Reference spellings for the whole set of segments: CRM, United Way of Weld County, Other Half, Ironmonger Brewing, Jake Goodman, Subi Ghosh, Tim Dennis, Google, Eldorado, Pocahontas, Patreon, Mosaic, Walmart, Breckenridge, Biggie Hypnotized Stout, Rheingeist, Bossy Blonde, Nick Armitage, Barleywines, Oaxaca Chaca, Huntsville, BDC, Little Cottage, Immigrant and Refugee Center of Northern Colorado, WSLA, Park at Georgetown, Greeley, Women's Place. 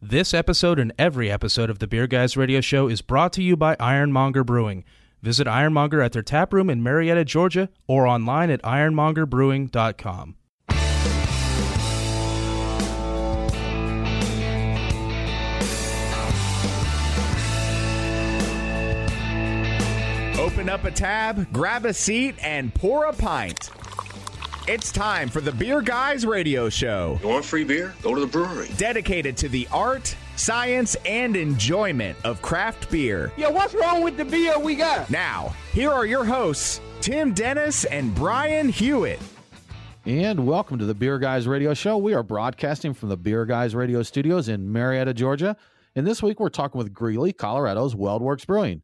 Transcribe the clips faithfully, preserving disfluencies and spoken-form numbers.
This episode and every episode of the Beer Guys Radio Show is brought to you by Ironmonger Brewing. Visit Ironmonger at their tap room in Marietta, Georgia, or online at ironmonger brewing dot com. Open up a tab, grab a seat, and pour a pint. It's time for the Beer Guys Radio Show. You want free beer? Go to the brewery. Dedicated to the art, science, and enjoyment of craft beer. Yo, what's wrong with the beer we got? Now, here are your hosts, Tim Dennis and Brian Hewitt. And welcome to the Beer Guys Radio Show. We are broadcasting from the Beer Guys Radio Studios in Marietta, Georgia. And this week we're talking with Greeley, Colorado's WeldWerks Brewing.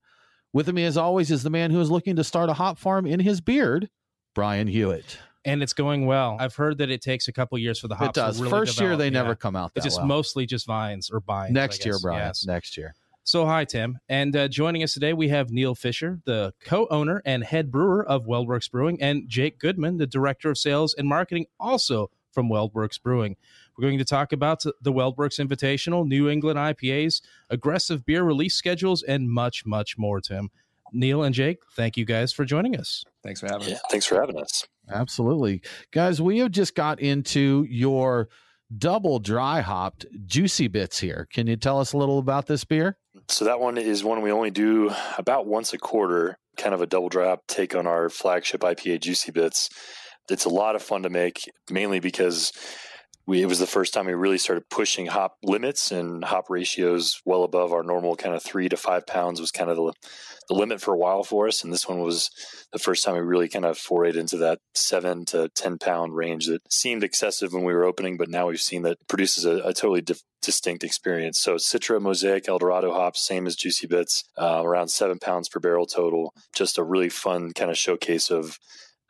With me, as always, is the man who is looking to start a hop farm in his beard, Brian Hewitt. And it's going well. I've heard that it takes a couple years for the hops to really develop. It does. First year, they yeah. never come out that It's just well. mostly just vines or vines. Next year, Brian. Yes. Next year. So, hi, Tim. And uh, joining us today, we have Neil Fisher, the co-owner and head brewer of WeldWerks Brewing, and Jake Goodman, the director of sales and marketing, also from WeldWerks Brewing. We're going to talk about the WeldWerks Invitational, New England I P As, aggressive beer release schedules, and much, much more, Tim. Neil and Jake, thank you guys for joining us. Thanks for having yeah, us. Thanks for having us. Absolutely. Guys, we have just got into your double dry hopped Juicy Bits here. Can you tell us a little about this beer? So that one is one we only do about once a quarter, kind of a double dry hop take on our flagship I P A Juicy Bits. It's a lot of fun to make, mainly because we, it was the first time we really started pushing hop limits and hop ratios well above our normal kind of three to five pounds was kind of the, the limit for a while for us. And this one was the first time we really kind of forayed into that seven to ten pound range that seemed excessive when we were opening, but now we've seen that produces a, a totally different, distinct experience. So Citra, Mosaic, Eldorado hops, same as Juicy Bits, uh, around seven pounds per barrel total. Just a really fun kind of showcase of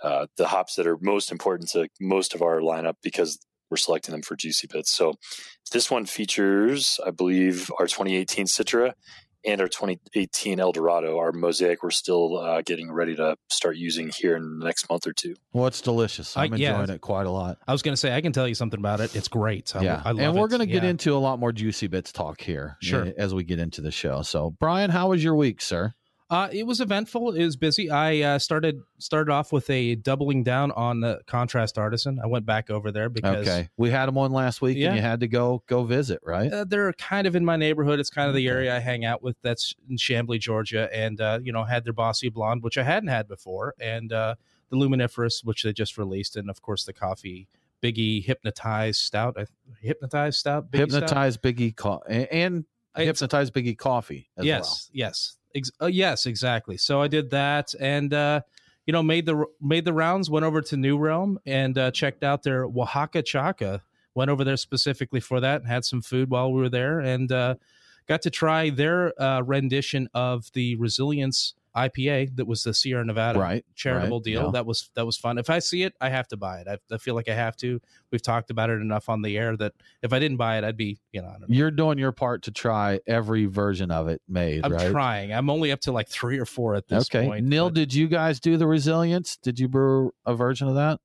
uh, the hops that are most important to most of our lineup because we're selecting them for Juicy Bits. So this one features, I believe, our twenty eighteen Citra and our twenty eighteen Eldorado. Our Mosaic we're still uh, getting ready to start using here in the next month or two. Well, it's delicious. I'm I, enjoying yeah, it quite a lot. I was going to say, I can tell you something about it. It's great. I, yeah. I love it. And we're going to yeah. get into a lot more Juicy Bits talk here sure. as we get into the show. So, Brian, how was your week, sir? Uh, it was eventful. It was busy. I uh, started started off with a doubling down on the Contrast Artisan. I went back over there because okay. we had them on last week, yeah. and you had to go go visit, right? Uh, they're kind of in my neighborhood. It's kind of the area I hang out with. That's in Chambly, Georgia, and uh, you know, had their Bossy Blonde, which I hadn't had before, and uh, the Luminiferous, which they just released, and of course the coffee. Biggie Hypnotized Stout, I, Hypnotized Stout, Biggie Hypnotized Stout? Biggie co- and I, Hypnotized Biggie Coffee. As yes, well. yes. Ex- uh, yes, exactly. So I did that and, uh, you know, made the made the rounds, went over to New Realm and uh, checked out their Oaxaca Chaca. Went over there specifically for that and had some food while we were there and uh, got to try their uh, rendition of the Resilience I P A that was the Sierra Nevada right, charitable right, deal. Yeah. That was that was fun. If I see it, I have to buy it. I, I feel like I have to. We've talked about it enough on the air that if I didn't buy it, I'd be, you know, I don't know. You're doing your part to try every version of it made. I'm right? trying. I'm only up to like three or four at this okay. point. Neil, but... did you guys do the Resilience? Did you brew a version of that?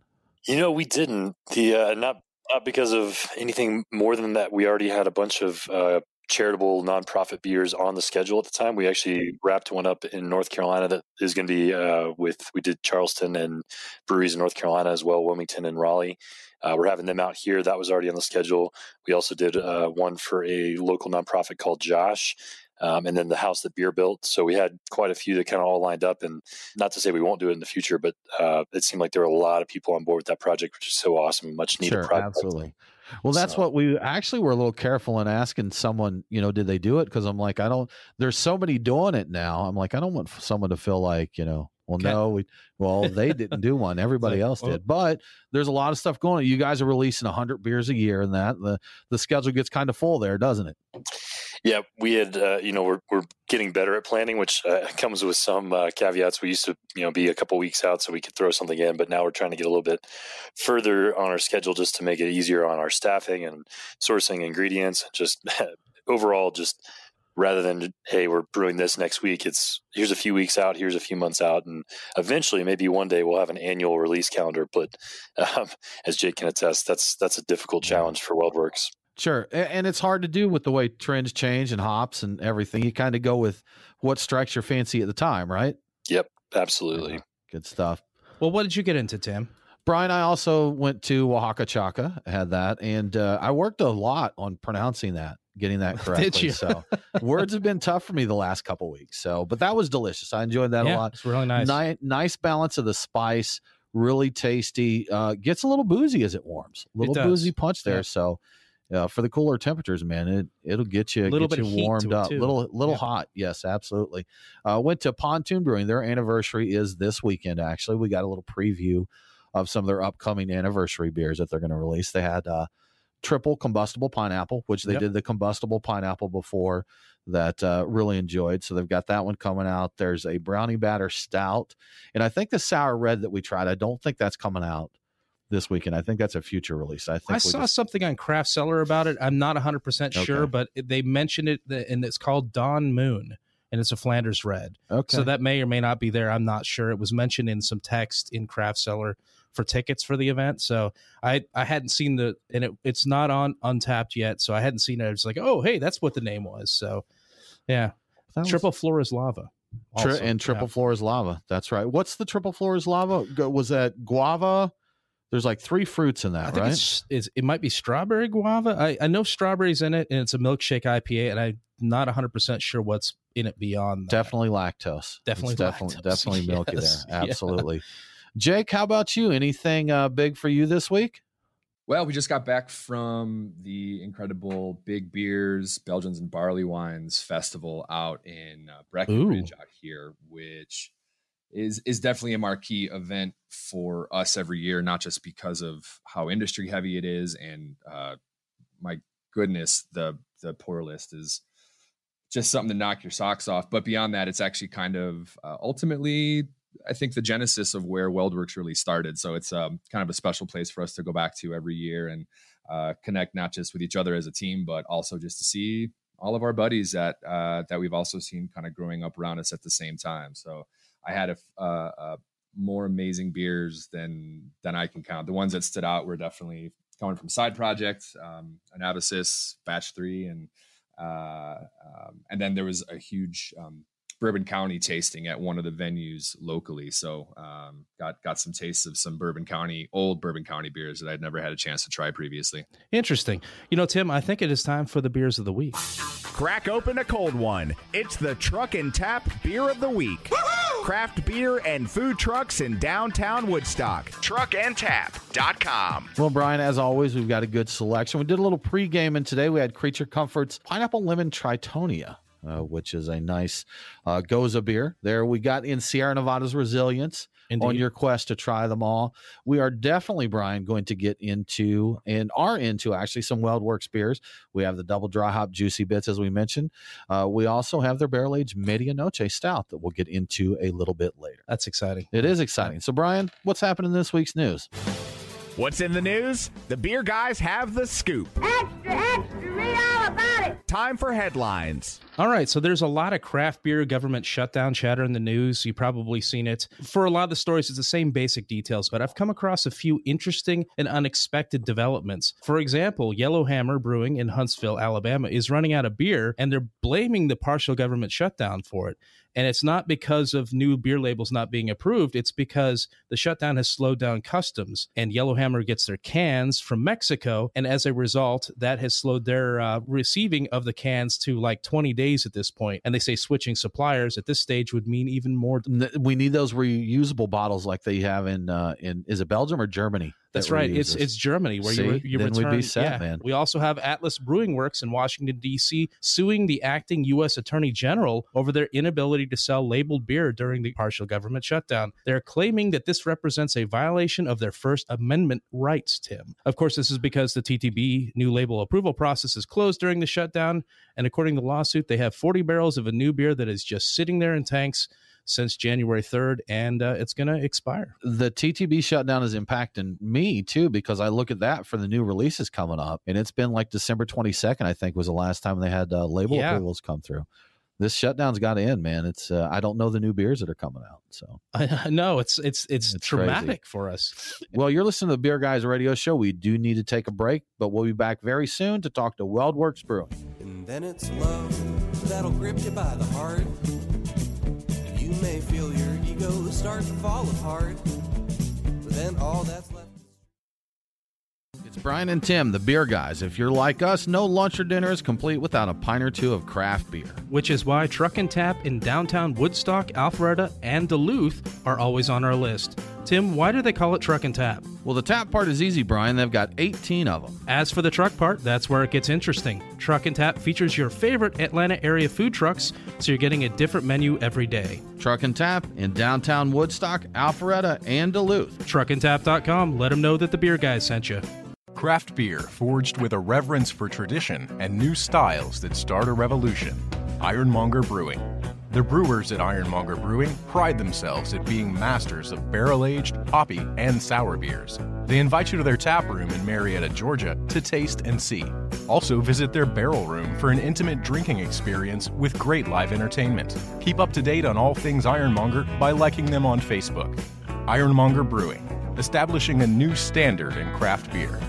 You know, we didn't. The uh, not not because of anything more than that. We already had a bunch of. Uh, charitable nonprofit beers on the schedule at the time. We actually wrapped one up in North Carolina that is going to be uh, with, we did Charleston and breweries in North Carolina as well, Wilmington and Raleigh. Uh, we're having them out here. That was already on the schedule. We also did uh, one for a local nonprofit called Josh. Um, and then the house that beer built. So we had quite a few that kind of all lined up, and not to say we won't do it in the future, but uh, it seemed like there were a lot of people on board with that project, which is so awesome and much needed. Sure, project. Absolutely. Well, that's so. What we actually were a little careful in asking someone, you know, did they do it? Cause I'm like, I don't, there's so many doing it now. I'm like, I don't want someone to feel like, you know, Well, okay. no, we, well, they didn't do one. Everybody like, else did. Oh. But there's a lot of stuff going on. You guys are releasing one hundred beers a year, and that the, the schedule gets kind of full there, doesn't it? Yeah, we had, uh, you know, we're we're getting better at planning, which uh, comes with some uh, caveats. We used to, you know, be a couple weeks out so we could throw something in, but now we're trying to get a little bit further on our schedule just to make it easier on our staffing and sourcing ingredients. Just overall, just rather than, hey, we're brewing this next week, it's here's a few weeks out, here's a few months out, and eventually maybe one day we'll have an annual release calendar. But um, as Jake can attest, that's that's a difficult challenge for WeldWerks. Sure, and it's hard to do with the way trends change and hops and everything. You kind of go with what strikes your fancy at the time, right? Yep, absolutely. Yeah, good stuff. Well, what did you get into, Tim? Brian, I also went to Oaxaca Chaka, had that, and uh, I worked a lot on pronouncing that. Getting that correctly. Did you? So words have been tough for me the last couple of weeks. So, but that was delicious. I enjoyed that yeah, a lot. It's really nice. Ni- nice balance of the spice. Really tasty. Uh, gets a little boozy as it warms. A little boozy punch there. Yeah. So, uh, for the cooler temperatures, man, it it'll get you a little get bit you warmed up. Too. Little little yeah. hot. Yes, absolutely. Uh, went to Pontoon Brewing. Their anniversary is this weekend. Actually, we got a little preview of some of their upcoming anniversary beers that they're going to release. They had. Uh, triple combustible pineapple, which they yep. did the combustible pineapple before that uh really enjoyed. So they've got that one coming out. There's a brownie batter stout. And I think the sour red that we tried, I don't think that's coming out this weekend. I think that's a future release. I think I saw just... something on Craft Cellar about it. I'm not one hundred percent sure, okay. but they mentioned it and it's called Dawn Moon and it's a Flanders red. Okay. So that may or may not be there. I'm not sure. It was mentioned in some text in Craft Cellar for tickets for the event. So I, I hadn't seen the, and it, it's not on Untapped yet. So I hadn't seen it. I was like, oh, hey, that's what the name was. So yeah. That triple was... floor is lava. Also, Tri- and triple yeah. floor is lava. That's right. What's the triple floor is lava? Was that guava? There's like three fruits in that, I think right? It's, it's, it might be strawberry guava. I, I know strawberries in it and it's a milkshake I P A and I'm not one hundred percent sure what's in it beyond that. Definitely lactose. Definitely lactose. Definitely, definitely milky yes. there. Absolutely. Yeah. Jake, how about you? Anything uh, big for you this week? Well, we just got back from the incredible Big Beers, Belgians and Barley Wines Festival out in uh, Breckenridge Ooh. out here, which is is definitely a marquee event for us every year, not just because of how industry heavy it is. And uh, my goodness, the the pour list is just something to knock your socks off. But beyond that, it's actually kind of uh, ultimately... I think the genesis of where WeldWerks really started. So it's um, kind of a special place for us to go back to every year and uh, connect not just with each other as a team, but also just to see all of our buddies that uh, that we've also seen kind of growing up around us at the same time. So I had a, uh, uh, more amazing beers than than I can count. The ones that stood out were definitely coming from Side Project, um, Anabasis, Batch Three, and uh, um, and then there was a huge. Um, Bourbon County tasting at one of the venues locally. So um, got got some tastes of some Bourbon County, old Bourbon County beers that I'd never had a chance to try previously. Interesting. You know, Tim, I think it is time for the beers of the week. Crack open a cold one. It's the Truck and Tap Beer of the Week. Woo-hoo! Craft beer and food trucks in downtown Woodstock. truck and tap dot com. Well, Brian, as always, we've got a good selection. We did a little pregame, and today we had Creature Comforts Pineapple Lemon Tritonia. Uh, which is a nice uh, Goza beer. There we got in Sierra Nevada's Resilience Indeed. On your quest to try them all. We are definitely, Brian, going to get into and are into actually some WeldWerks beers. We have the double dry hop Juicy Bits, as we mentioned. Uh, we also have their barrel aged Medianoche Stout that we'll get into a little bit later. That's exciting. It is exciting. So, Brian, what's happening this week's news? What's in the news? The beer guys have the scoop. Extra, extra, read all about it. Time for headlines. All right, so there's a lot of craft beer government shutdown chatter in the news. You've probably seen it. For a lot of the stories, it's the same basic details, but I've come across a few interesting and unexpected developments. For example, Yellowhammer Brewing in Huntsville, Alabama, is running out of beer, and they're blaming the partial government shutdown for it. And it's not because of new beer labels not being approved. It's because the shutdown has slowed down customs and Yellowhammer gets their cans from Mexico. And as a result, that has slowed their uh, receiving of the cans to like twenty days at this point. And they say switching suppliers at this stage would mean even more. We need those reusable bottles like they have in, uh, in is it Belgium or Germany? That's that right. It's it's Germany where See, you, you then return. We'd be set, yeah. man. We also have Atlas Brewing Works in Washington, D C suing the acting U S Attorney General over their inability to sell labeled beer during the partial government shutdown. They're claiming that this represents a violation of their First Amendment rights, Tim. Of course, this is because the T T B new label approval process is closed during the shutdown. And according to the lawsuit, they have forty barrels of a new beer that is just sitting there in tanks since January third, and uh, it's going to expire. The T T B shutdown is impacting me, too, because I look at that for the new releases coming up, and it's been like December twenty-second, I think, was the last time they had uh, label yeah. approvals come through. This shutdown's got to end, man. It's uh, I don't know the new beers that are coming out. So I know it's it's it's, it's traumatic crazy. for us. Well, you're listening to the Beer Guys Radio Show. We do need to take a break, but we'll be back very soon to talk to WeldWerks Brewing. And then it's love that'll grip you by the heart. You may feel your ego start to fall apart, but then all that's left. It's Brian and Tim, the Beer Guys. If you're like us, no lunch or dinner is complete without a pint or two of craft beer. Which is why Truck and Tap in downtown Woodstock, Alpharetta, and Duluth are always on our list. Tim, why do they call it Truck and Tap? Well, the tap part is easy, Brian. They've got eighteen of them. As for the truck part, that's where it gets interesting. Truck and Tap features your favorite Atlanta area food trucks, so you're getting a different menu every day. Truck and Tap in downtown Woodstock, Alpharetta, and Duluth. truck and tap dot com. Let them know that the Beer Guys sent you. Craft beer forged with a reverence for tradition and new styles that start a revolution. Ironmonger Brewing. The brewers at Ironmonger Brewing pride themselves at being masters of barrel-aged, hoppy, and sour beers. They invite you to their tap room in Marietta, Georgia to taste and see. Also visit their barrel room for an intimate drinking experience with great live entertainment. Keep up to date on all things Ironmonger by liking them on Facebook. Ironmonger Brewing, establishing a new standard in craft beer.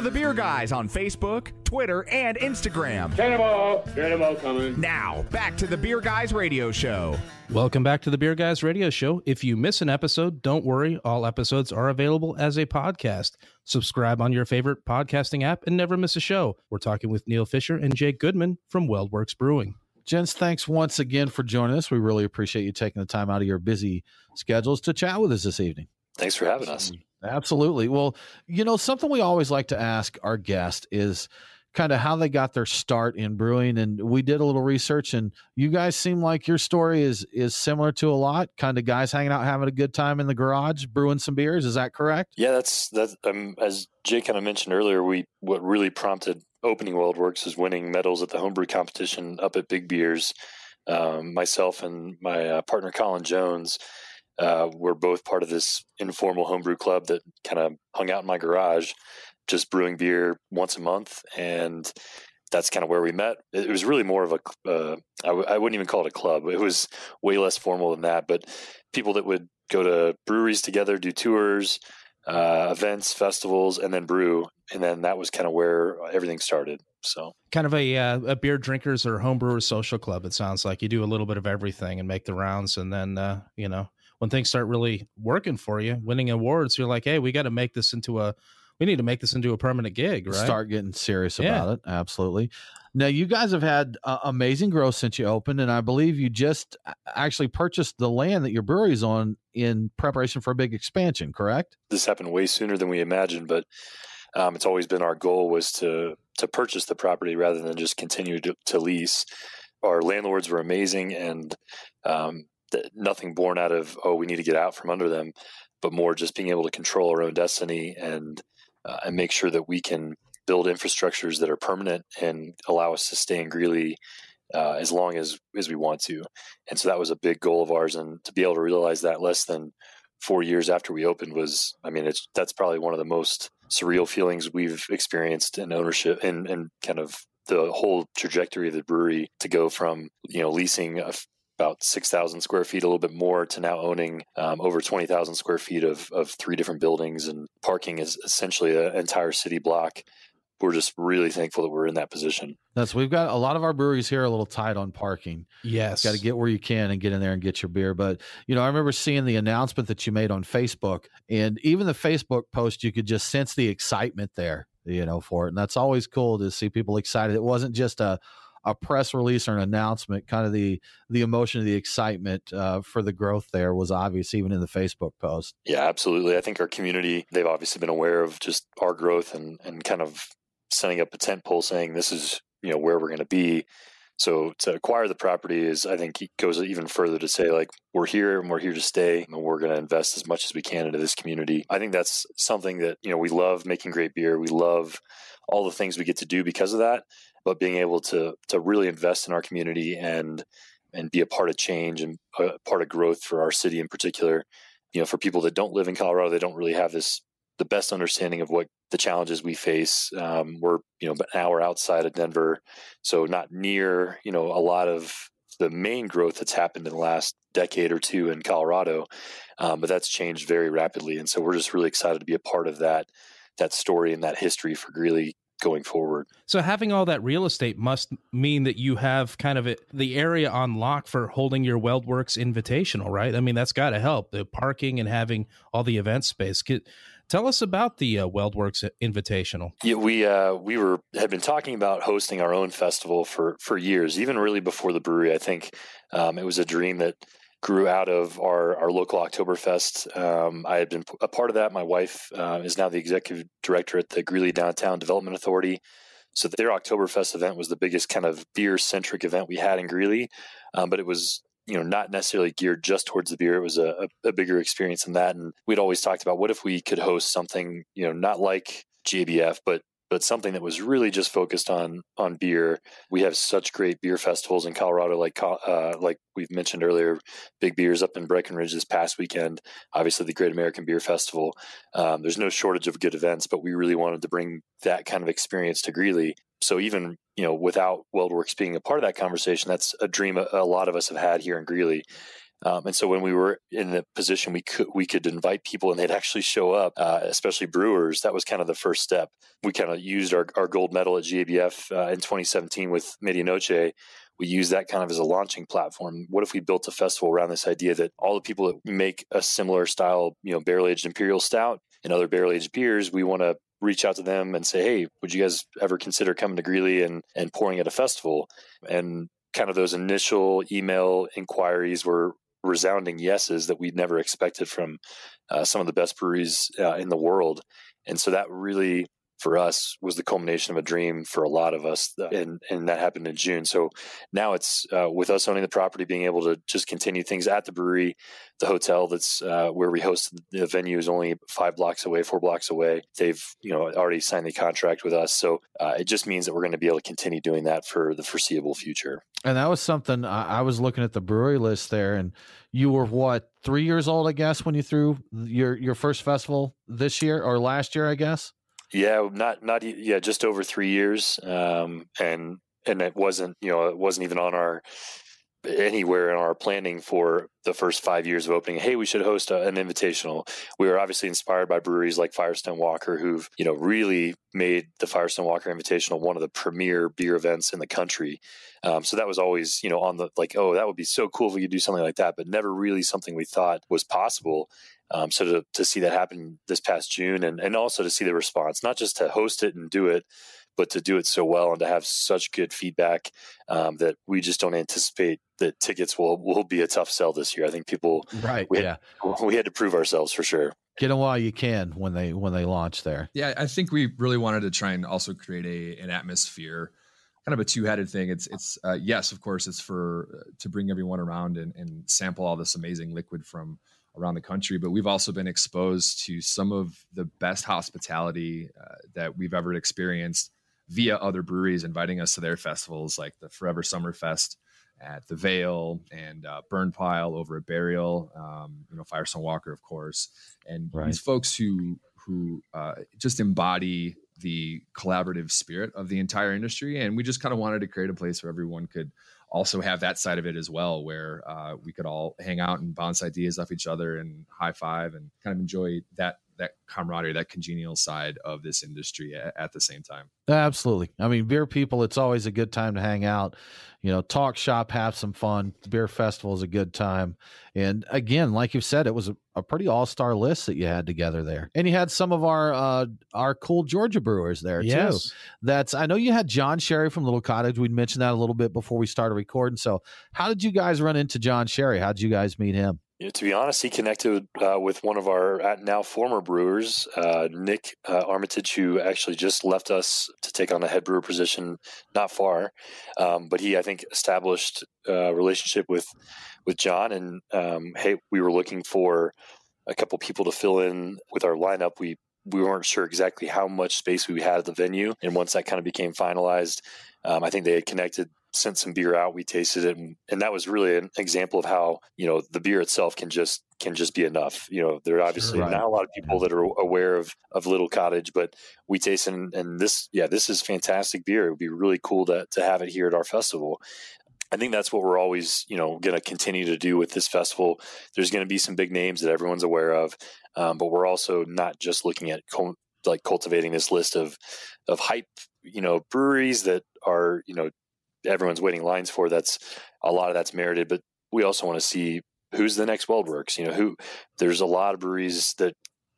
The Beer Guys on Facebook, Twitter, and Instagram. Get them all. Get them all coming. Now, back to the Beer Guys Radio Show. Welcome back to the Beer Guys Radio Show. If you miss an episode, don't worry. All episodes are available as a podcast. Subscribe on your favorite podcasting app and never miss a show. We're talking with Neil Fisher and Jake Goodman from WeldWerks Brewing. Gents, thanks once again for joining us. We really appreciate you taking the time out of your busy schedules to chat with us this evening. Thanks for having us. Absolutely. Well, you know, something we always like to ask our guest is kind of how they got their start in brewing. And we did a little research, and you guys seem like your story is is similar to a lot. Kind of guys hanging out, having a good time in the garage, brewing some beers. Is that correct? Yeah, that's that's um, as Jay kind of mentioned earlier, we what really prompted opening WeldWerks is winning medals at the homebrew competition up at Big Beers. Um, myself and my uh, partner Colin Jones Uh, we're both part of this informal homebrew club that kind of hung out in my garage, just brewing beer once a month. And that's kind of where we met. It was really more of a, uh, I, w- I wouldn't even call it a club. It was way less formal than that, but people that would go to breweries together, do tours, uh, events, festivals, and then brew. And then that was kind of where everything started. So kind of a, uh, a beer drinkers or homebrewers social club. It sounds like you do a little bit of everything and make the rounds, and then, uh, you know, when things start really working for you, winning awards, you're like, hey, we got to make this into a, we need to make this into a permanent gig, right? Start getting serious yeah. about it. Absolutely. Now, you guys have had uh, amazing growth since you opened, and I believe you just actually purchased the land that your brewery's on in preparation for a big expansion, correct? This happened way sooner than we imagined, but um, it's always been our goal was to to purchase the property rather than just continue to, to lease. Our landlords were amazing, and um nothing born out of, oh, we need to get out from under them, but more just being able to control our own destiny and uh, and make sure that we can build infrastructures that are permanent and allow us to stay in Greeley uh, as long as, as we want to. And so that was a big goal of ours. And to be able to realize that less than four years after we opened was, I mean, it's that's probably one of the most surreal feelings we've experienced in ownership and, and kind of the whole trajectory of the brewery to go from, you know, leasing a about six thousand square feet, a little bit more, to now owning um, over twenty thousand square feet of, of three different buildings, and parking is essentially an entire city block. We're just really thankful that we're in that position. That's, we've got a lot of our breweries here are a little tight on parking. Yes. Got to get where you can and get in there and get your beer. But, you know, I remember seeing the announcement that you made on Facebook, and even the Facebook post, you could just sense the excitement there. you know, for it. And that's always cool to see people excited. It wasn't just a, a press release or an announcement. Kind of the, the emotion, the excitement uh, for the growth there was obvious, even in the Facebook post. Yeah, absolutely. I think our community, they've obviously been aware of just our growth and, and kind of setting up a tent pole saying, this is, you know, where we're going to be. So to acquire the property is, I think, goes even further to say, like, we're here and we're here to stay, and we're going to invest as much as we can into this community. I think that's something that, you know, we love making great beer. We love all the things we get to do because of that, but being able to to really invest in our community and and be a part of change and a part of growth for our city in particular. You know, for people that don't live in Colorado, they don't really have this the best understanding of what the challenges we face. Um, we're, you know, but now we're outside of Denver, so not near, you know, a lot of the main growth that's happened in the last decade or two in Colorado, um, but that's changed very rapidly. And so we're just really excited to be a part of that, that story and that history for Greeley going forward. So having all that real estate must mean that you have kind of a, the area on lock for holding your WeldWerks Invitational, right? I mean, that's got to help, the parking and having all the event space. Could, Tell us about the uh, WeldWerks Invitational. Yeah, we uh, we were had been talking about hosting our own festival for for years, even really before the brewery. I think um, it was a dream that grew out of our, our local Oktoberfest. Um, I had been a part of that. My wife uh, is now the executive director at the Greeley Downtown Development Authority. So their Oktoberfest event was the biggest kind of beer-centric event we had in Greeley, um, but it was, you know, not necessarily geared just towards the beer. It was a, a bigger experience than that. And we'd always talked about what if we could host something, you know, not like G A B F, but but something that was really just focused on on beer. We have such great beer festivals in Colorado, like uh, like we've mentioned earlier, Big Beers up in Breckenridge this past weekend, obviously the Great American Beer Festival. Um, there's no shortage of good events, but we really wanted to bring that kind of experience to Greeley. So even, you know, without WeldWerks being a part of that conversation, that's a dream a, a lot of us have had here in Greeley. Um, and so when we were in the position we could we could invite people and they'd actually show up, uh, especially brewers, that was kind of the first step. We kind of used our, our gold medal at G A B F uh, in twenty seventeen with Medianoche. We used that kind of as a launching platform. What if we built a festival around this idea that all the people that make a similar style, you know, barrel-aged imperial stout and other barrel-aged beers, we want to reach out to them and say, hey, would you guys ever consider coming to Greeley and, and pouring at a festival? And kind of those initial email inquiries were resounding yeses that we'd never expected from uh, some of the best breweries uh, in the world. And so that really, for us, was the culmination of a dream for a lot of us. And, and that happened in June. So now it's uh, with us owning the property, being able to just continue things at the brewery. The hotel that's uh, where we host the venue is only five blocks away, four blocks away. They've, you know, already signed the contract with us. So uh, it just means that we're going to be able to continue doing that for the foreseeable future. And that was something I, I was looking at the brewery list there, and you were what, three years old, I guess, when you threw your, your first festival this year or last year, I guess? Yeah, not, not, yeah, just over three years. Um, and, and it wasn't, you know, it wasn't even on our, anywhere in our planning for the first five years of opening. Hey, we should host a, an invitational. We were obviously inspired by breweries like Firestone Walker, who've, you know, really made the Firestone Walker Invitational one of the premier beer events in the country. Um, so that was always, you know, on the, like, oh, that would be so cool if we could do something like that, but never really something we thought was possible. Um, so to, to see that happen this past June, and, and also to see the response, not just to host it and do it, but to do it so well and to have such good feedback um, that we just don't anticipate that tickets will, will be a tough sell this year. I think people, right, we had, yeah. we had to prove ourselves for sure. Get them while you can when they when they launch there. Yeah, I think we really wanted to try and also create a an atmosphere, kind of a two-headed thing. It's it's uh, yes, of course, it's for uh, to bring everyone around and, and sample all this amazing liquid from around the country, but we've also been exposed to some of the best hospitality uh, that we've ever experienced via other breweries inviting us to their festivals, like the Forever Summerfest at the Vale and uh, Burn Pile over at Burial, um, you know, Firestone Walker, of course, and right. These folks who who uh, just embody the collaborative spirit of the entire industry, and we just kind of wanted to create a place where everyone could also have that side of it as well, where uh, we could all hang out and bounce ideas off each other and high five and kind of enjoy that that camaraderie, that congenial side of this industry at, at the same time. Absolutely. I mean, beer people, it's always a good time to hang out, you know, talk shop, have some fun. Beer festival is a good time. And again, like you've said, it was a, a pretty all-star list that you had together there. And you had some of our, uh, our cool Georgia brewers there yes. too. That's, I know you had John Cherry from Little Cottage. We'd mentioned that a little bit before we started recording. So how did you guys run into John Cherry? How did you guys meet him? To be honest, he connected uh, with one of our now former brewers, uh, Nick uh, Armitage, who actually just left us to take on the head brewer position not far. Um, but he, I think, established a relationship with with John. And, um, hey, we were looking for a couple people to fill in with our lineup. We, we weren't sure exactly how much space we had at the venue. And once that kind of became finalized, um, I think they had connected, sent some beer out, we tasted it. And, and that was really an example of how, you know, the beer itself can just, can just be enough. You know, there are obviously sure, right. not a lot of people that are aware of, of Little Cottage, but we tasted and, and this, yeah, this is fantastic beer. It would be really cool to to have it here at our festival. I think that's what we're always, you know, going to continue to do with this festival. There's going to be some big names that everyone's aware of, um, but we're also not just looking at co- like cultivating this list of, of hype, you know, breweries that are, you know, everyone's waiting lines for. That's a lot of that's merited, but we also want to see who's the next WeldWerks. You know, who there's a lot of breweries that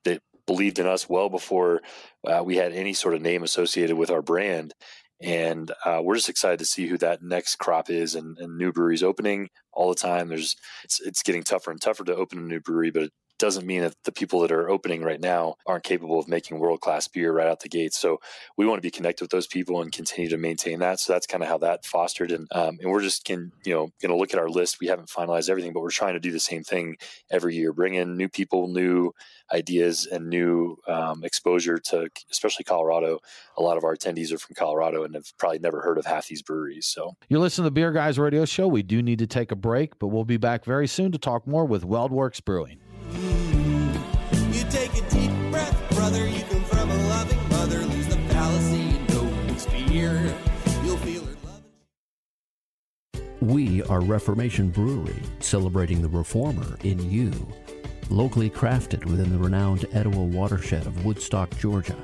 that believed in us well before uh, we had any sort of name associated with our brand, and uh, we're just excited to see who that next crop is. And, and new breweries opening all the time. There's it's, it's getting tougher and tougher to open a new brewery, but it doesn't mean that the people that are opening right now aren't capable of making world-class beer right out the gate. So we want to be connected with those people and continue to maintain that. So that's kind of how that fostered. And, um, and we're just can, you know, going to look at our list. We haven't finalized everything, but we're trying to do the same thing every year, bring in new people, new ideas and new um, exposure to especially Colorado. A lot of our attendees are from Colorado and have probably never heard of half these breweries. So you're listening to the Beer Guys Radio Show. We do need to take a break, but we'll be back very soon to talk more with WeldWerks Brewing. Take a deep breath, brother. You come from a loving mother. Lose the fallacy, no fear. You'll feel her loving. We are Reformation Brewery, celebrating the reformer in you. Locally crafted within the renowned Etowah watershed of Woodstock, Georgia,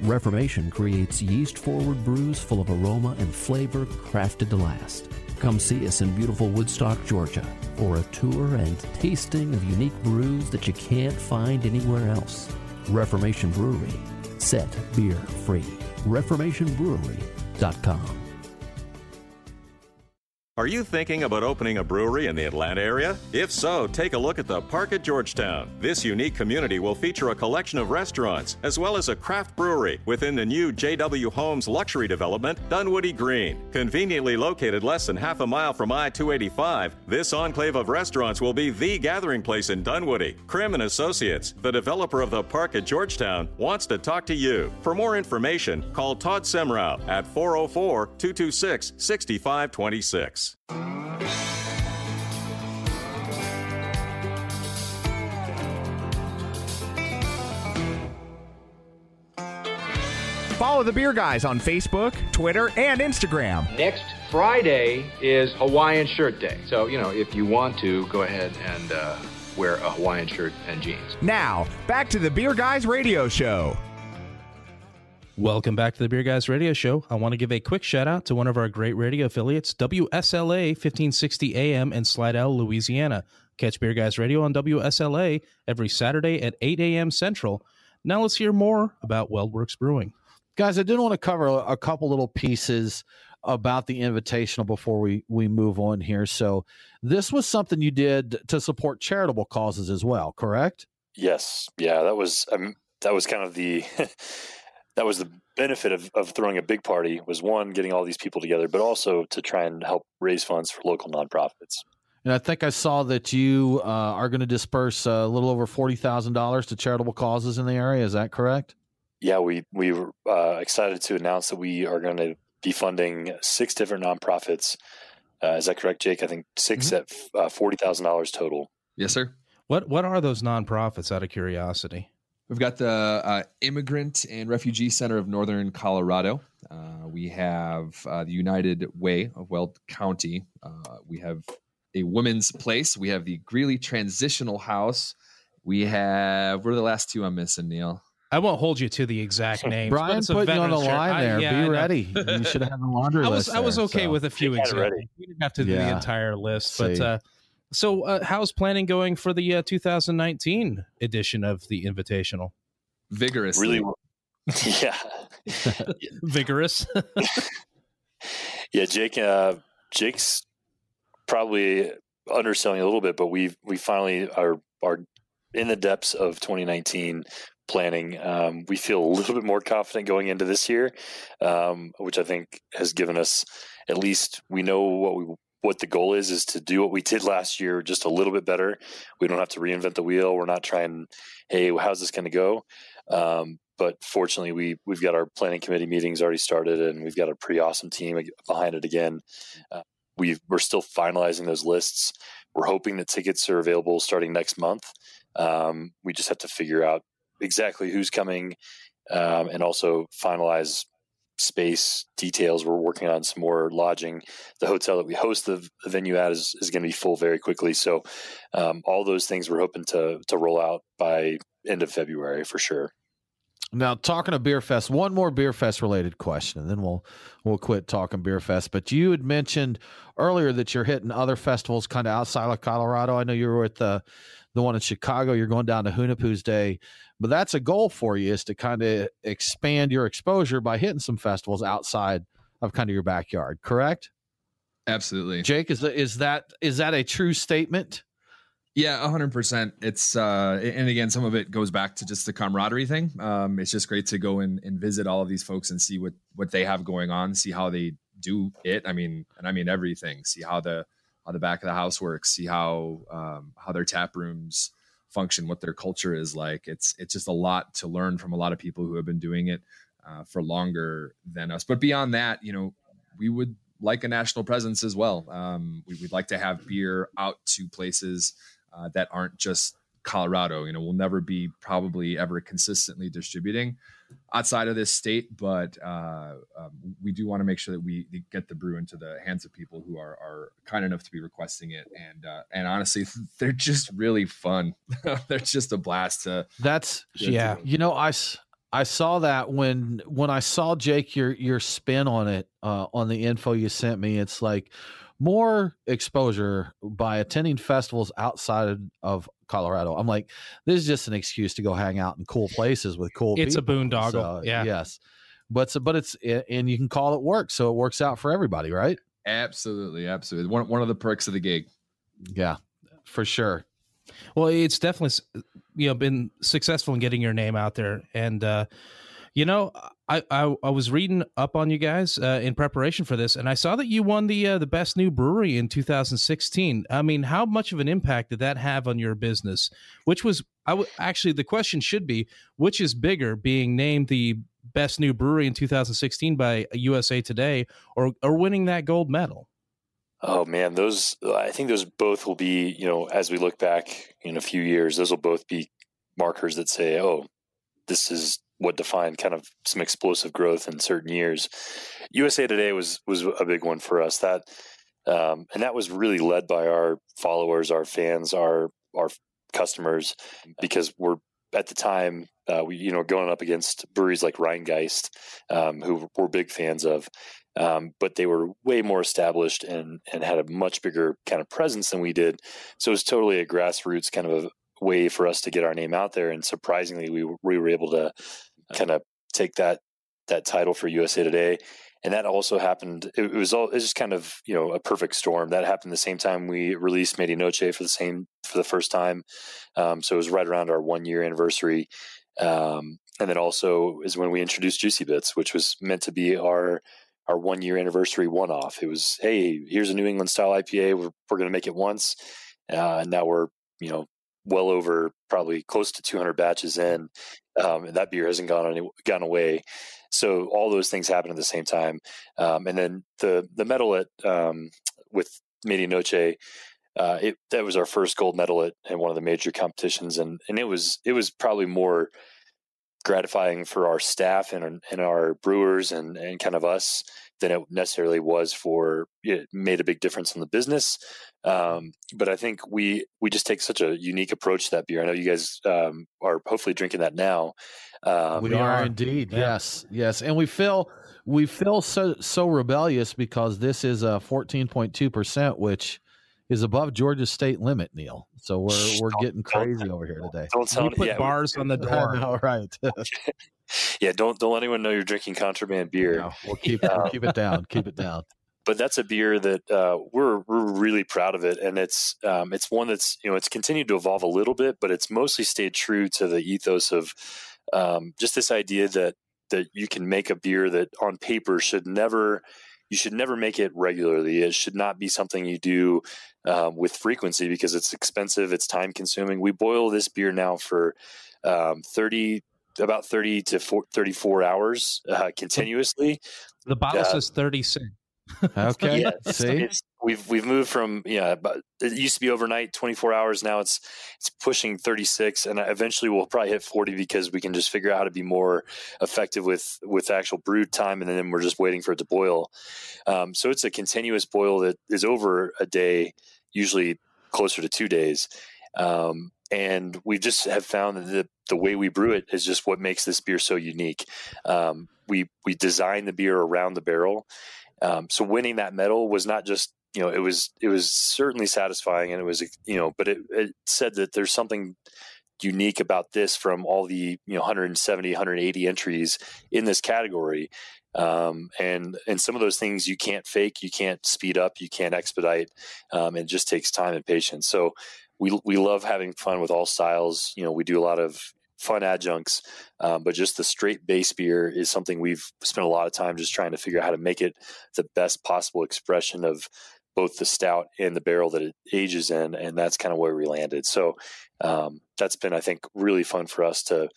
Reformation creates yeast-forward brews full of aroma and flavor crafted to last. Come see us in beautiful Woodstock, Georgia, for a tour and tasting of unique brews that you can't find anywhere else. Reformation Brewery, set beer free. Reformation Brewery dot com. Are you thinking about opening a brewery in the Atlanta area? If so, take a look at the Park at Georgetown. This unique community will feature a collection of restaurants as well as a craft brewery within the new J W Holmes luxury development, Dunwoody Green. Conveniently located less than half a mile from I two eighty-five, this enclave of restaurants will be the gathering place in Dunwoody. Krim and Associates, the developer of the Park at Georgetown, wants to talk to you. For more information, call Todd Semrau at four oh four, two two six, six five two six. Follow the Beer Guys on Facebook, Twitter, and Instagram. Next Friday is Hawaiian Shirt Day. So, you know, if you want to, go ahead and uh, wear a Hawaiian shirt and jeans. Now, back to the Beer Guys Radio Show. Welcome back to the Beer Guys Radio Show. I want to give a quick shout out to one of our great radio affiliates, W S L A fifteen sixty A M in Slidell, Louisiana. Catch Beer Guys Radio on W S L A every Saturday at eight a.m. Central. Now let's hear more about WeldWerks Brewing. Guys, I did want to cover a couple little pieces about the Invitational before we, we move on here. So this was something you did to support charitable causes as well, correct? Yes. Yeah, that was um, that was kind of the... That was the benefit of, of throwing a big party was, one, getting all these people together, but also to try and help raise funds for local nonprofits. And I think I saw that you uh, are going to disperse a little over forty thousand dollars to charitable causes in the area. Is that correct? Yeah, we, we were uh, excited to announce that we are going to be funding six different nonprofits. Uh, is that correct, Jake? I think six mm-hmm. at uh, forty thousand dollars total. Yes, sir. What What are those nonprofits, out of curiosity? We've got the uh, Immigrant and Refugee Center of Northern Colorado. Uh, we have uh, the United Way of Weld County. Uh, we have a Women's Place. We have the Greeley Transitional House We have, what are the last two I'm missing, Neil? I won't hold you to the exact names. Brian put you on the line there. I, yeah, Be ready. You should have a laundry I was, list. There, I was okay so. with a few examples. We didn't have to do yeah. the entire list. But uh, so uh, how's planning going for the uh, two thousand nineteen edition of the Invitational? Vigorous. Really? Yeah. Vigorous. Yeah, Jake. Uh, Jake's probably underselling a little bit, but we we finally are are in the depths of twenty nineteen planning. Um, we feel a little bit more confident going into this year, um, which I think has given us, at least we know what we what the goal is, is to do what we did last year just a little bit better. We don't have to reinvent the wheel. We're not trying, hey, how's this going to go? Um, but fortunately, we, we've got our planning committee meetings already started, and we've got a pretty awesome team behind it again. Uh, we've, we're still finalizing those lists. We're hoping that tickets are available starting next month. Um, we just have to figure out exactly who's coming, um, and also finalize space details. We're working on some more lodging. The hotel that we host the, the venue at is, is going to be full very quickly. So um, all those things we're hoping to to roll out by end of February for sure. Now, talking of Beer Fest, one more Beer Fest related question, and then we'll we'll quit talking Beer Fest. But you had mentioned earlier that you're hitting other festivals kind of outside of Colorado. I know you were at the the one in Chicago. You're going down to Hunapoo's Day. But that's a goal for you, is to kind of expand your exposure by hitting some festivals outside of kind of your backyard, correct? Absolutely. Jake, is the, is that is that a true statement? Yeah, one hundred percent. It's uh, and again, some of it goes back to just the camaraderie thing. Um, it's just great to go in and visit all of these folks and see what what they have going on, see how they do it. I mean, and I mean everything. See how the how the back of the house works. See how um, how their tap rooms function, what their culture is like. It's it's just a lot to learn from a lot of people who have been doing it uh, for longer than us. But beyond that, you know, we would like a national presence as well. Um, we would like to have beer out to places uh, that aren't just Colorado. You know, we'll never be probably ever consistently distributing outside of this state, but uh, um, we do want to make sure that we get the brew into the hands of people who are, are kind enough to be requesting it. And uh, and honestly, they're just really fun. They're just a blast to. That's to, yeah. To you know, I, I saw that when when I saw Jake your your spin on it uh, on the info you sent me. It's like more exposure by attending festivals outside of Colorado. I'm like, this is just an excuse to go hang out in cool places with cool it's people. It's a boondoggle. So, yeah. Yes. But, so, but it's, and you can call it work. So it works out for everybody, right? Absolutely. Absolutely. One, one of the perks of the gig. Yeah, for sure. Well, it's definitely, you know, been successful in getting your name out there. And, uh, you know, I, I, I was reading up on you guys uh, in preparation for this, and I saw that you won the uh, the best new brewery in two thousand sixteen. I mean, how much of an impact did that have on your business? Which was, I w- actually, the question should be, which is bigger, being named the best new brewery in two thousand sixteen by U S A Today, or or winning that gold medal? Oh man, those I think those both will be, you know, as we look back in a few years, those will both be markers that say, oh, this is what defined kind of some explosive growth in certain years. U S A Today was, was a big one for us, that, um, and that was really led by our followers, our fans, our, our customers, because we're at the time, uh, we, you know, going up against breweries like Rheingeist, um, who we're big fans of, um, but they were way more established and, and had a much bigger kind of presence than we did. So it was totally a grassroots kind of a way for us to get our name out there. And surprisingly, we, we were able to kind of take that, that title for U S A Today. And that also happened. It, it was all, it's just kind of, you know, a perfect storm that happened the same time we released Medianoche for the same, for the first time. Um, so it was right around our one year anniversary. Um, and then also is when we introduced Juicy Bits, which was meant to be our, our one year anniversary one-off. It was, hey, here's a New England style I P A. We're, we're going to make it once. Uh, and now we're, you know, well over probably close to two hundred batches in, um, and that beer hasn't gone any, gone away. So all those things happen at the same time. Um, and then the, the medal at, um, with Medianoche, uh, it, that was our first gold medal at, at one of the major competitions. And, and it was, it was probably more gratifying for our staff and, and our brewers and, and kind of us than it necessarily was for, it made a big difference in the business. Um, but I think we, we just take such a unique approach to that beer. I know you guys um, are hopefully drinking that now. Um, we are our, indeed. Yeah. Yes. Yes. And we feel, we feel so, so rebellious because this is a fourteen point two percent, which is above Georgia's state limit, Neil. So we're we're don't, getting crazy over here today. Don't tell, we put yeah, bars we, on the door. All right. yeah, don't don't let anyone know you're drinking contraband beer. No, we'll keep um, keep it down. Keep it down. But that's a beer that uh, we're we're really proud of it, and it's um, it's one that's, you know, it's continued to evolve a little bit, but it's mostly stayed true to the ethos of um, just this idea that that you can make a beer that on paper should never. You should never make it regularly. It should not be something you do um, with frequency because it's expensive, it's time consuming. We boil this beer now for um, thirty, about thirty to forty, thirty-four hours uh, continuously. The bottle uh, says thirty-six. Okay. Yeah, it's, See? It's, we've we've moved from yeah, about, it used to be overnight twenty-four hours. Now it's it's pushing thirty-six, and eventually we'll probably hit forty because we can just figure out how to be more effective with with actual brew time, and then we're just waiting for it to boil. Um, so it's a continuous boil that is over a day, usually closer to two days. Um, and we just have found that the, the way we brew it is just what makes this beer so unique. Um, we we design the beer around the barrel. Um, so winning that medal was not just, you know, it was, it was certainly satisfying, and it was, you know, but it, it said that there's something unique about this from all the, you know, one seventy, one eighty entries in this category. Um, and, and some of those things you can't fake, you can't speed up, you can't expedite. Um, it just takes time and patience. So we, we love having fun with all styles. You know, we do a lot of fun adjuncts, um, but just the straight base beer is something we've spent a lot of time just trying to figure out how to make it the best possible expression of both the stout and the barrel that it ages in. And that's kind of where we landed. So um, that's been, I think, really fun for us to,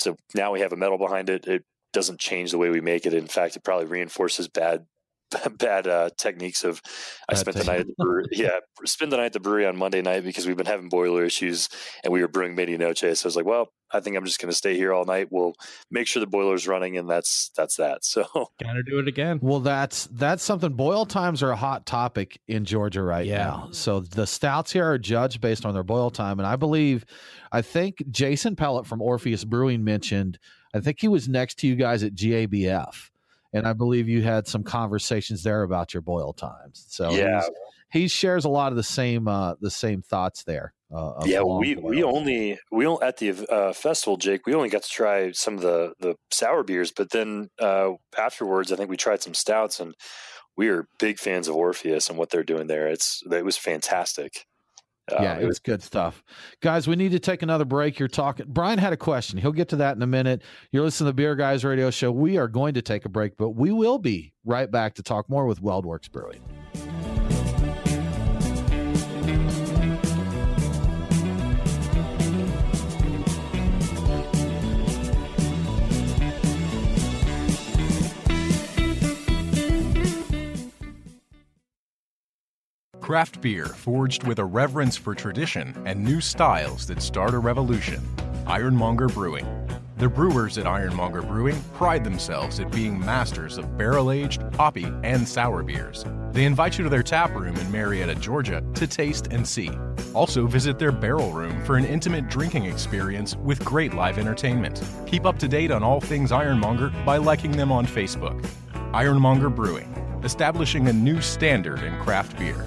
to now we have a medal behind it. It doesn't change the way we make it. In fact, it probably reinforces bad bad uh, techniques of I bad spent technique. the night at the brewery. Yeah, spend the night at the brewery on Monday night because we've been having boiler issues, and we were brewing Medianoche. So I was like, well, I think I'm just going to stay here all night. We'll make sure the boiler's running, and that's that's that. So gotta do it again. Well, that's that's something. Boil times are a hot topic in Georgia right yeah. now. So the stouts here are judged based on their boil time, and I believe, I think Jason Pellet from Orpheus Brewing mentioned, I think he was next to you guys at G A B F. And I believe you had some conversations there about your boil times. So yeah, he shares a lot of the same uh, the same thouts there. Uh, yeah, we boil. we only we only, at the uh, festival, Jake. We only got to try some of the, the sour beers, but then uh, afterwards, I think we tried some stouts, and we are big fans of Orpheus and what they're doing there. It's it was fantastic. Yeah, uh, it was good stuff. Guys, we need to take another break. You're talking. Brian had a question. He'll get to that in a minute. You're listening to the Beer Guys Radio Show. We are going to take a break, but we will be right back to talk more with WeldWerks Brewing. Craft beer forged with a reverence for tradition and new styles that start a revolution. Ironmonger Brewing. The brewers at Ironmonger Brewing pride themselves at being masters of barrel-aged, hoppy, and sour beers. They invite you to their tap room in Marietta, Georgia to taste and see. Also visit their barrel room for an intimate drinking experience with great live entertainment. Keep up to date on all things Ironmonger by liking them on Facebook. Ironmonger Brewing, establishing a new standard in craft beer.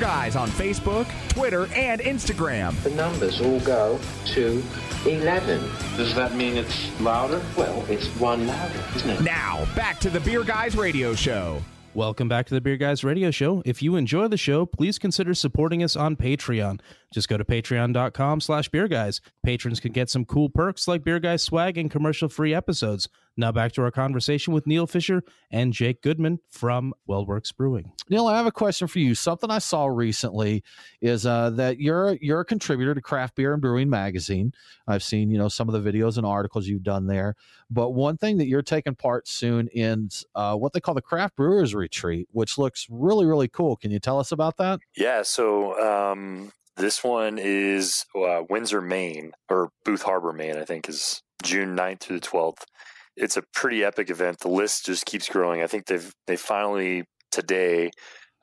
Guys on Facebook, Twitter, and Instagram. The numbers all go to eleven. Does that mean it's louder? Well, it's one louder, isn't it? Now, back to the Beer Guys Radio Show. Welcome back to the Beer Guys Radio Show. If you enjoy the show, please consider supporting us on Patreon. Just go to patreon.com slash beer guys. Patrons can get some cool perks like Beer Guys swag and commercial-free episodes. Now back to our conversation with Neil Fisher and Jake Goodman from WeldWerks Brewing. Neil, I have a question for you. Something I saw recently is uh, that you're you're a contributor to Craft Beer and Brewing Magazine. I've seen, you know, some of the videos and articles you've done there. But one thing that you're taking part soon in uh, what they call the Craft Brewers Retreat, which looks really, really cool. Can you tell us about that? Yeah, so um, this one is uh, Windsor, Maine, or Booth Harbor, Maine, I think, is June ninth through the twelfth. It's a pretty epic event. The list just keeps growing. I think they've they finally today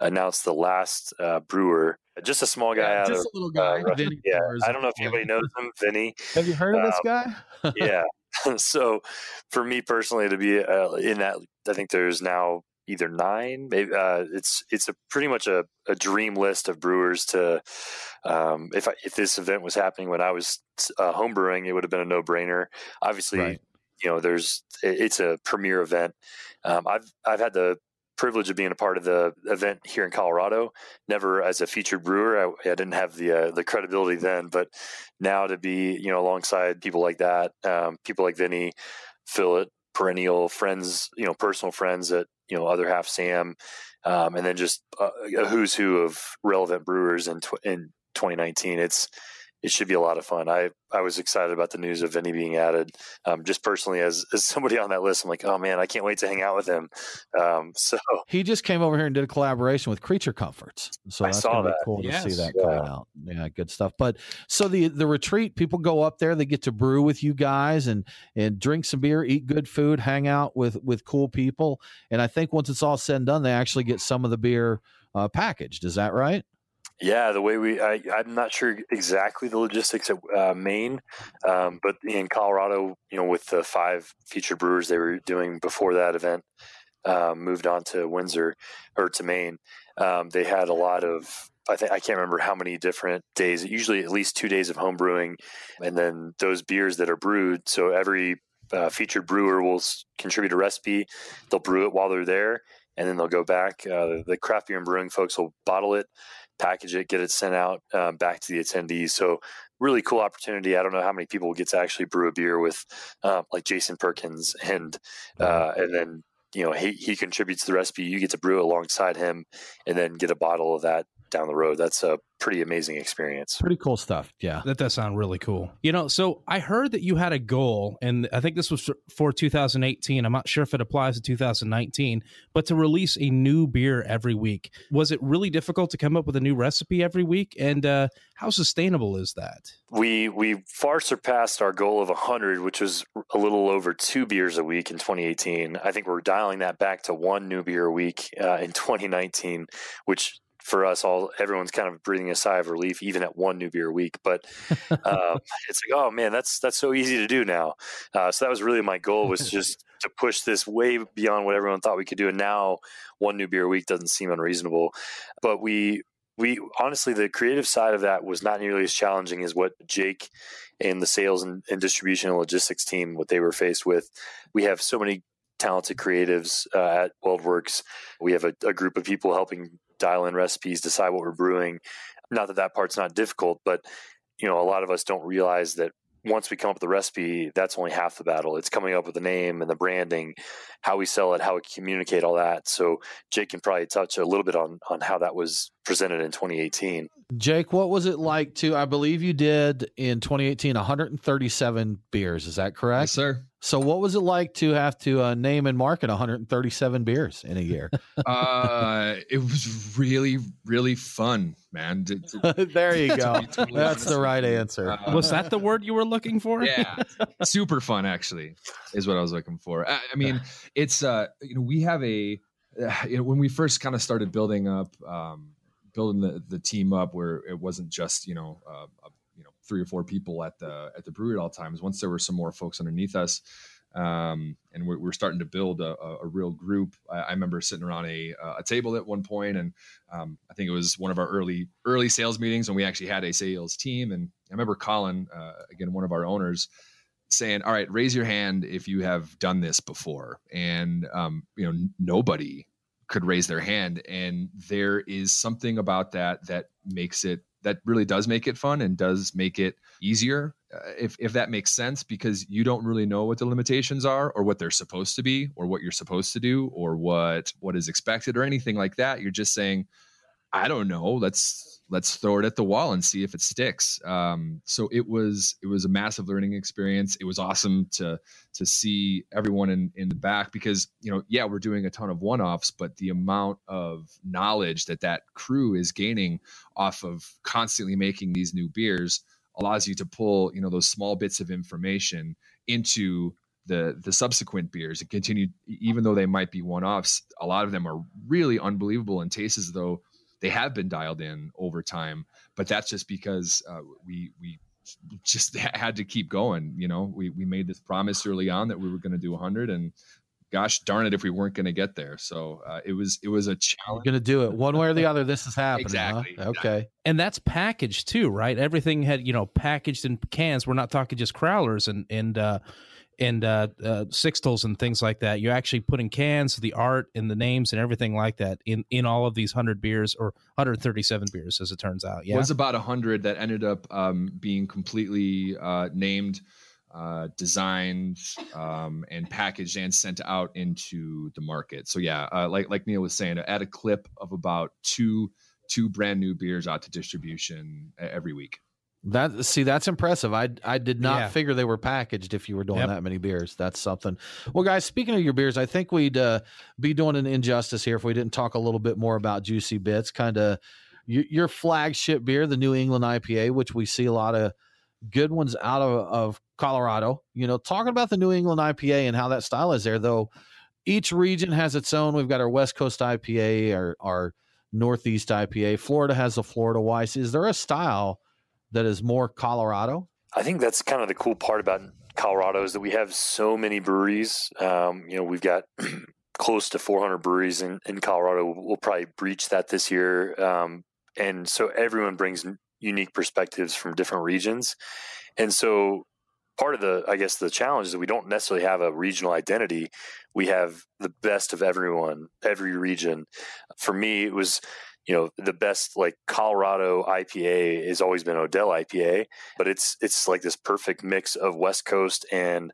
announced the last uh, brewer, just a small guy. Yeah, out just of, a little guy. Uh, Vinny yeah, I don't know if anybody knows him, Vinny. Have you heard of um, this guy? Yeah. So, for me personally, to be uh, in that, I think there's now either nine. Maybe uh, it's it's a pretty much a, a dream list of brewers to. Um, if I, if this event was happening when I was uh, homebrewing, it would have been a no brainer. Obviously. Right. You know, there's it's a premier event. Um, I've I've had the privilege of being a part of the event here in Colorado. Never as a featured brewer, I, I didn't have the uh, the credibility then, but now to be you know alongside people like that, um, people like Vinny, Phillip, perennial friends, you know, personal friends at you know other half Sam, um, and then just a, a who's who of relevant brewers in tw- in twenty nineteen. It's It should be a lot of fun. I, I was excited about the news of Vinny being added. Um, just personally, as, as somebody on that list, I'm like, oh, man, I can't wait to hang out with him. Um, so he just came over here and did a collaboration with Creature Comforts. So that's going to be cool yes. to see that yeah. coming out. Yeah, good stuff. But so the, the retreat, people go up there. They get to brew with you guys and and drink some beer, eat good food, hang out with, with cool people. And I think once it's all said and done, they actually get some of the beer uh, packaged. Is that right? Yeah, the way we, I, I'm not sure exactly the logistics at uh, Maine, um, but in Colorado, you know, with the five featured brewers they were doing before that event um, moved on to Windsor or to Maine, um, they had a lot of, I think I can't remember how many different days, usually at least two days of home brewing, and then those beers that are brewed. So every uh, featured brewer will contribute a recipe. They'll brew it while they're there, and then they'll go back. Uh, the craft beer and brewing folks will bottle it, package it, get it sent out um, back to the attendees. So really cool opportunity. I don't know how many people get to actually brew a beer with uh, like Jason Perkins and, uh, and then, you know, he, he contributes the recipe. You get to brew alongside him and then get a bottle of that down the road. That's a pretty amazing experience. Pretty cool stuff. Yeah. That does sound really cool. You know, so I heard that you had a goal, and I think this was for two thousand eighteen. I'm not sure if it applies to two thousand nineteen, but to release a new beer every week. Was it really difficult to come up with a new recipe every week? And uh, how sustainable is that? We we far surpassed our goal of one hundred, which was a little over two beers a week in twenty eighteen. I think we're dialing that back to one new beer a week uh, in twenty nineteen, which for us all, everyone's kind of breathing a sigh of relief, even at one new beer a week. But um, it's like, oh man, that's that's so easy to do now. Uh, so that was really my goal, was just to push this way beyond what everyone thought we could do. And now one new beer a week doesn't seem unreasonable. But we we honestly, the creative side of that was not nearly as challenging as what Jake and the sales and, and distribution and logistics team, what they were faced with. We have so many talented creatives uh, at WeldWerks. We have a, a group of people helping dial in recipes, decide what we're brewing. Not that that part's not difficult, but you know, a lot of us don't realize that once we come up with the recipe, that's only half the battle. It's coming up with the name and the branding, how we sell it, how we communicate all that. So Jake can probably touch a little bit on on how that was presented in twenty eighteen. Jake, what was it like to, I believe you did in twenty eighteen, one hundred thirty-seven beers. Is that correct? Yes, sir. So what was it like to have to uh, name and market one hundred thirty-seven beers in a year? uh, it was really, really fun, man. To, to, there you go. Be, totally That's honest. The right answer. Uh, was that the word you were looking for? Yeah. Super fun, actually, is what I was looking for. I, I mean, it's, uh, you know, we have a, uh, you know, when we first kind of started building up, um, building the, the team up, where it wasn't just, you know, uh, a you know, three or four people at the, at the brewery at all times. Once there were some more folks underneath us, um, and we're, we're starting to build a, a, a real group. I, I remember sitting around a, a table at one point, and um, I think it was one of our early, early sales meetings, and we actually had a sales team. And I remember Colin, uh, again, one of our owners, saying, all right, raise your hand if you have done this before. And um, you know, n- nobody could raise their hand. And there is something about that that makes it, that really does make it fun and does make it easier, uh, if if that makes sense, because you don't really know what the limitations are or what they're supposed to be or what you're supposed to do or what what is expected or anything like that. You're just saying, I don't know, let's let's throw it at the wall and see if it sticks. Um, so it was it was a massive learning experience. It was awesome to to see everyone in, in the back, because, you know, yeah, we're doing a ton of one-offs, but the amount of knowledge that that crew is gaining off of constantly making these new beers allows you to pull, you know, those small bits of information into the the subsequent beers and continue, even though they might be one-offs. A lot of them are really unbelievable and taste as though they have been dialed in over time, but that's just because uh, we we just had to keep going. You know, we we made this promise early on that we were going to do one hundred, and gosh darn it if we weren't going to get there. So uh, it was it was a challenge. We're going to do it one way or the other. This is happening. Exactly. Huh? Okay. Exactly. And that's packaged too, right? Everything had, you know, packaged in cans. We're not talking just crowlers and and uh, and uh, uh, sixtels and things like that. You're actually putting cans, the art and the names and everything like that in, in all of these hundred beers, or one hundred thirty-seven beers, as it turns out. Yeah, it was about a hundred that ended up um, being completely uh, named, uh, designed, um, and packaged and sent out into the market. So yeah, uh, like like Neil was saying, at a clip of about two two brand new beers out to distribution every week. That see, that's impressive. I I did not yeah. figure they were packaged if you were doing yep. that many beers. That's something. Well, guys, speaking of your beers, I think we'd uh, be doing an injustice here if we didn't talk a little bit more about Juicy Bits, kind of your, your flagship beer, the New England I P A, which we see a lot of good ones out of, of Colorado. You know, talking about the New England I P A and how that style is there, though, each region has its own. We've got our West Coast I P A, our, our Northeast I P A. Florida has the Florida Weiss. Is there a style that is more Colorado? I think that's kind of the cool part about Colorado, is that we have so many breweries. Um, you know, we've got close to four hundred breweries in, in Colorado. We'll probably breach that this year. Um, and so everyone brings unique perspectives from different regions. And so part of the, I guess, the challenge is that we don't necessarily have a regional identity. We have the best of everyone, every region. For me, it was, you know, the best, like, Colorado I P A has always been Odell I P A, but it's it's like this perfect mix of West Coast and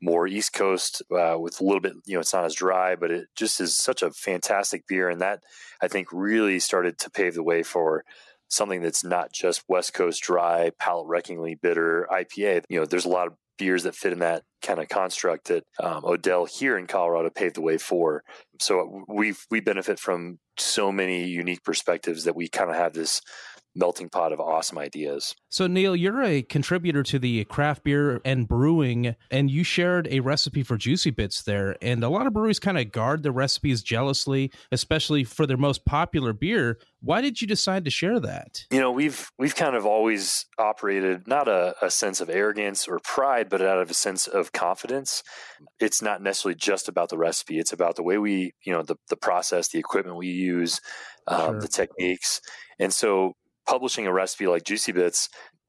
more East Coast, uh, with a little bit, you know, it's not as dry, but it just is such a fantastic beer. And that, I think, really started to pave the way for something that's not just West Coast dry, palate-wreckingly bitter I P A. You know, there's a lot of beers that fit in that kind of construct that um, Odell here in Colorado paved the way for. So we we benefit from so many unique perspectives that we kind of have this melting pot of awesome ideas. So Neil, you're a contributor to the craft beer and brewing, and you shared a recipe for Juicy Bits there. And a lot of breweries kind of guard the recipes jealously, especially for their most popular beer. Why did you decide to share that? You know, we've we've kind of always operated not a, a sense of arrogance or pride, but out of a sense of confidence. It's not necessarily just about the recipe. It's about the way we, you know, the, the process, the equipment we use, um, sure. the techniques. And so publishing a recipe like Juicy Bits,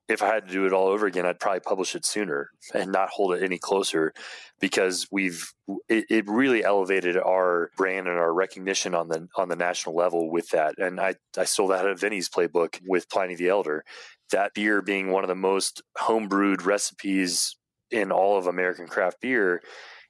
if I had to do it all over again, I'd probably publish it sooner and not hold it any closer, because we've it, it really elevated our brand and our recognition on the on the national level with that. And I, I stole that out of Vinny's playbook with Pliny the Elder. That beer being one of the most homebrewed recipes in all of American craft beer,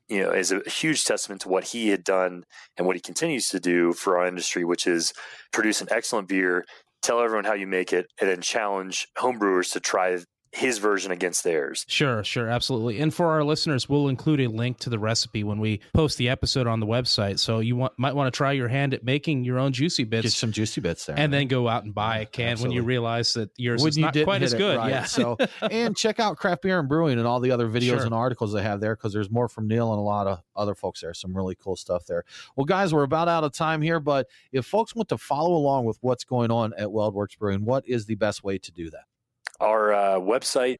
you know, is a huge testament to what he had done and what he continues to do for our industry, which is produce an excellent beer, tell everyone how you make it, and then challenge homebrewers to try his version against theirs. Sure, sure, absolutely. And for our listeners, we'll include a link to the recipe when we post the episode on the website. So you want, might want to try your hand at making your own Juicy Bits. Get some Juicy Bits there. And man. Then go out and buy a can absolutely. When you realize that yours when is not quite as good. It, right? Yeah. So, and check out Craft Beer and Brewing and all the other videos sure. and articles they have there, because there's more from Neil and a lot of other folks there. Some really cool stuff there. Well, guys, we're about out of time here, but if folks want to follow along with what's going on at WeldWerks Brewing, what is the best way to do that? Our uh, website,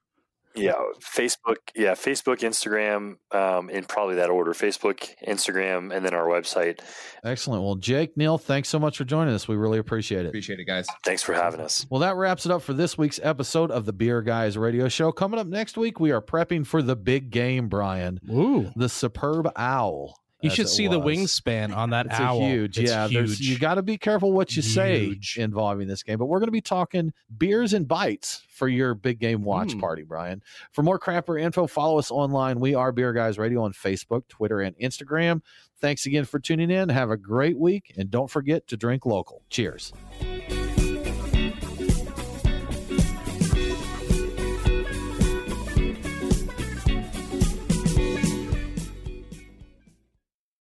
yeah, Facebook, yeah, Facebook, Instagram, um, in probably that order: Facebook, Instagram, and then our website. Excellent. Well, Jake, Neil, thanks so much for joining us. We really appreciate it. Appreciate it, guys. Thanks for having us. Well, that wraps it up for this week's episode of the Beer Guys Radio Show. Coming up next week, we are prepping for the big game, Brian. Ooh, the superb owl. You should see was. the wingspan on that it's owl. A huge, it's yeah, huge. You got to be careful what you huge. say involving this game. But we're going to be talking beers and bites for your big game watch mm. party, Brian. For more crapper info, follow us online. We are Beer Guys Radio on Facebook, Twitter, and Instagram. Thanks again for tuning in. Have a great week, and don't forget to drink local. Cheers.